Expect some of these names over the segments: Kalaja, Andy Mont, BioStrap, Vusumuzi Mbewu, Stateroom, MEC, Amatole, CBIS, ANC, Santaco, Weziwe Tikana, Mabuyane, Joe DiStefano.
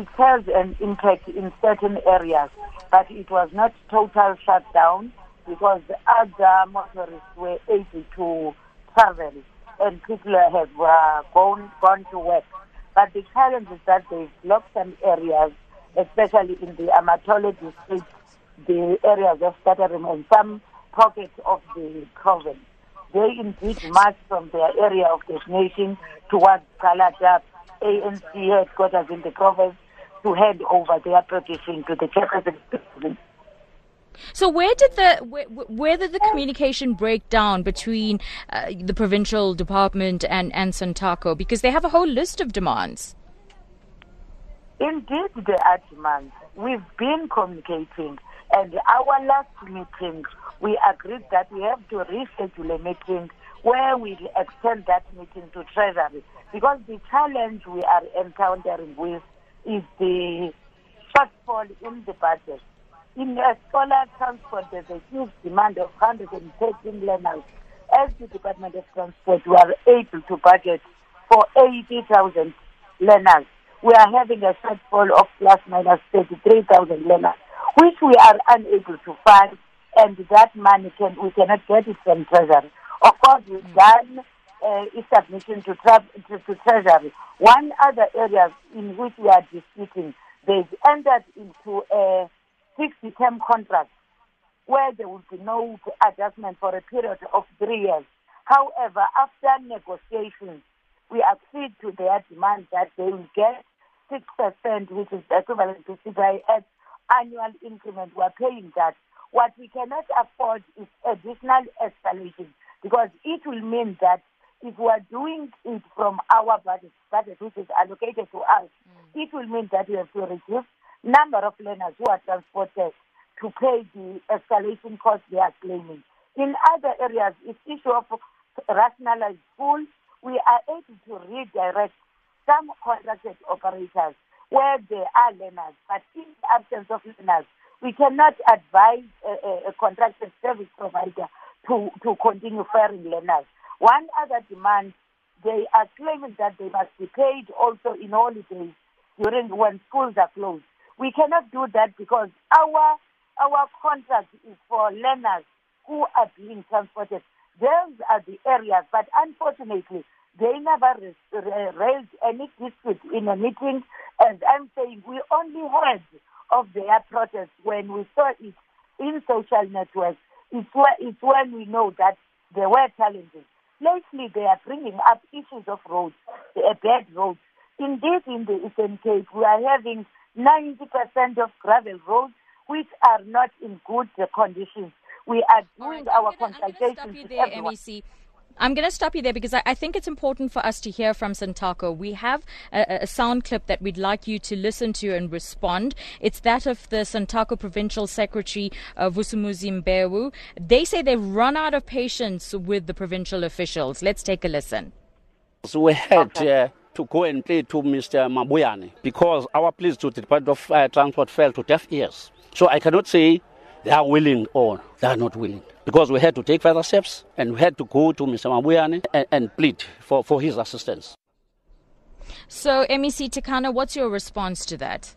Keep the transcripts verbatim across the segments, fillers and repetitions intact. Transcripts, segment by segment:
It has an impact in certain areas, but it was not total shutdown because the other motorists were able to travel and people have uh, gone, gone to work. But the challenge is that they blocked some areas, especially in the Amatole district, the areas of Stateroom and some pockets of the province. They indeed marched from their area of destination towards Kalaja, A N C headquarters in the province, to hand over their petition to the chairperson. So where did the where, where did the communication break down between uh, the provincial department and, and Santaco? Because they have a whole list of demands. Indeed, there are demands. We've been communicating, and our last meeting, we agreed that we have to reschedule a meeting where we extend that meeting to Treasury, because the challenge we are encountering with is the shortfall in the budget. In the scholar transport, there's a huge demand of one hundred thirteen learners. As the Department of Transport, we are able to budget for eighty thousand learners. We are having a shortfall of plus minus thirty-three thousand learners, which we are unable to fund, and that money can we cannot get it from Treasury. Of course, we've done uh, a submission to, tra- to, to Treasury. One other area in which we are disputing, they've entered into a fixed-term contract where there will be no adjustment for a period of three years. However, after negotiations, we agreed to their demand that they will get six percent, which is equivalent to C B I S annual increment. We are paying that. What we cannot afford is additional escalation, because it will mean that if we are doing it from our budget, budget which is allocated to us, mm. it will mean that we have to reduce number of learners who are transported to pay the escalation cost they are claiming. In other areas, it's issue of rationalized schools. We are able to redirect some contracted operators where there are learners, but in the absence of learners, we cannot advise a, a, a contracted service provider to, to continue firing learners. One other demand, they are claiming that they must be paid also in holidays during when schools are closed. We cannot do that because our our contract is for learners who are being transported. Those are the areas, but unfortunately, they never raised any dispute in a meeting, and I'm saying we only heard of their protests when we saw it in social networks. It's, where, it's when we know that there were challenges. Lately, they are bringing up issues of roads, uh, bad roads. Indeed, in the Eastern Cape, we are having ninety percent of gravel roads which are not in good uh, conditions. We are doing right, our gonna, consultations with there, everyone. M E C. I'm going to stop you there because I, I think it's important for us to hear from Santaco. We have a, a sound clip that we'd like you to listen to and respond. It's that of the Santaco Provincial Secretary, uh, Vusumuzi Mbewu. They say they've run out of patience with the provincial officials. Let's take a listen. So we had uh, to go and play to Mister Mabuyane because our pleas to the Department of uh, Transport fell to deaf ears. So I cannot say they are willing or they are not willing, because we had to take further steps and we had to go to Mister Mabuyane and, and plead for, for his assistance. So, M E C Tikana, what's your response to that?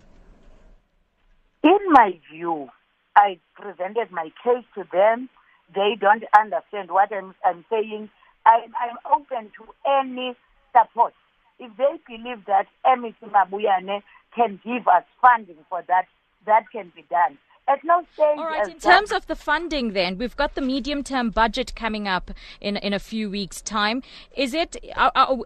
In my view, I presented my case to them. They don't understand what I'm, I'm saying. I'm, I'm open to any support. If they believe that M E C Mabuyane can give us funding for that, that can be done. At no stage. All right, in terms of the funding then, we've got the medium-term budget coming up in in a few weeks' time. Is it, uh, uh,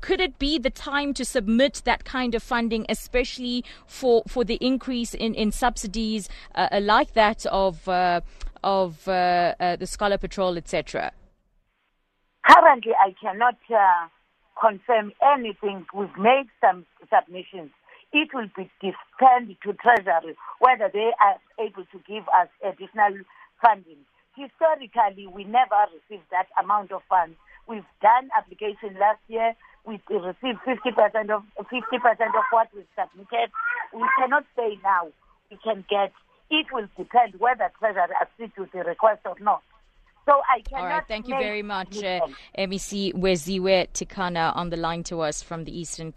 could it be the time to submit that kind of funding, especially for, for the increase in, in subsidies uh, like that of uh, of uh, uh, the Scholar Patrol, et cetera? Currently, I cannot uh, confirm anything. We've made some submissions. It will be dependent to Treasury whether they are able to give us additional funding. Historically, we never received that amount of funds. We've done application last year. We received fifty percent of fifty percent of what we submitted. We cannot say now we can get. It will depend whether Treasury accedes to the request or not. So I cannot. All right, thank you very much, uh, M E C Weziwe Tikana, on the line to us from the Eastern.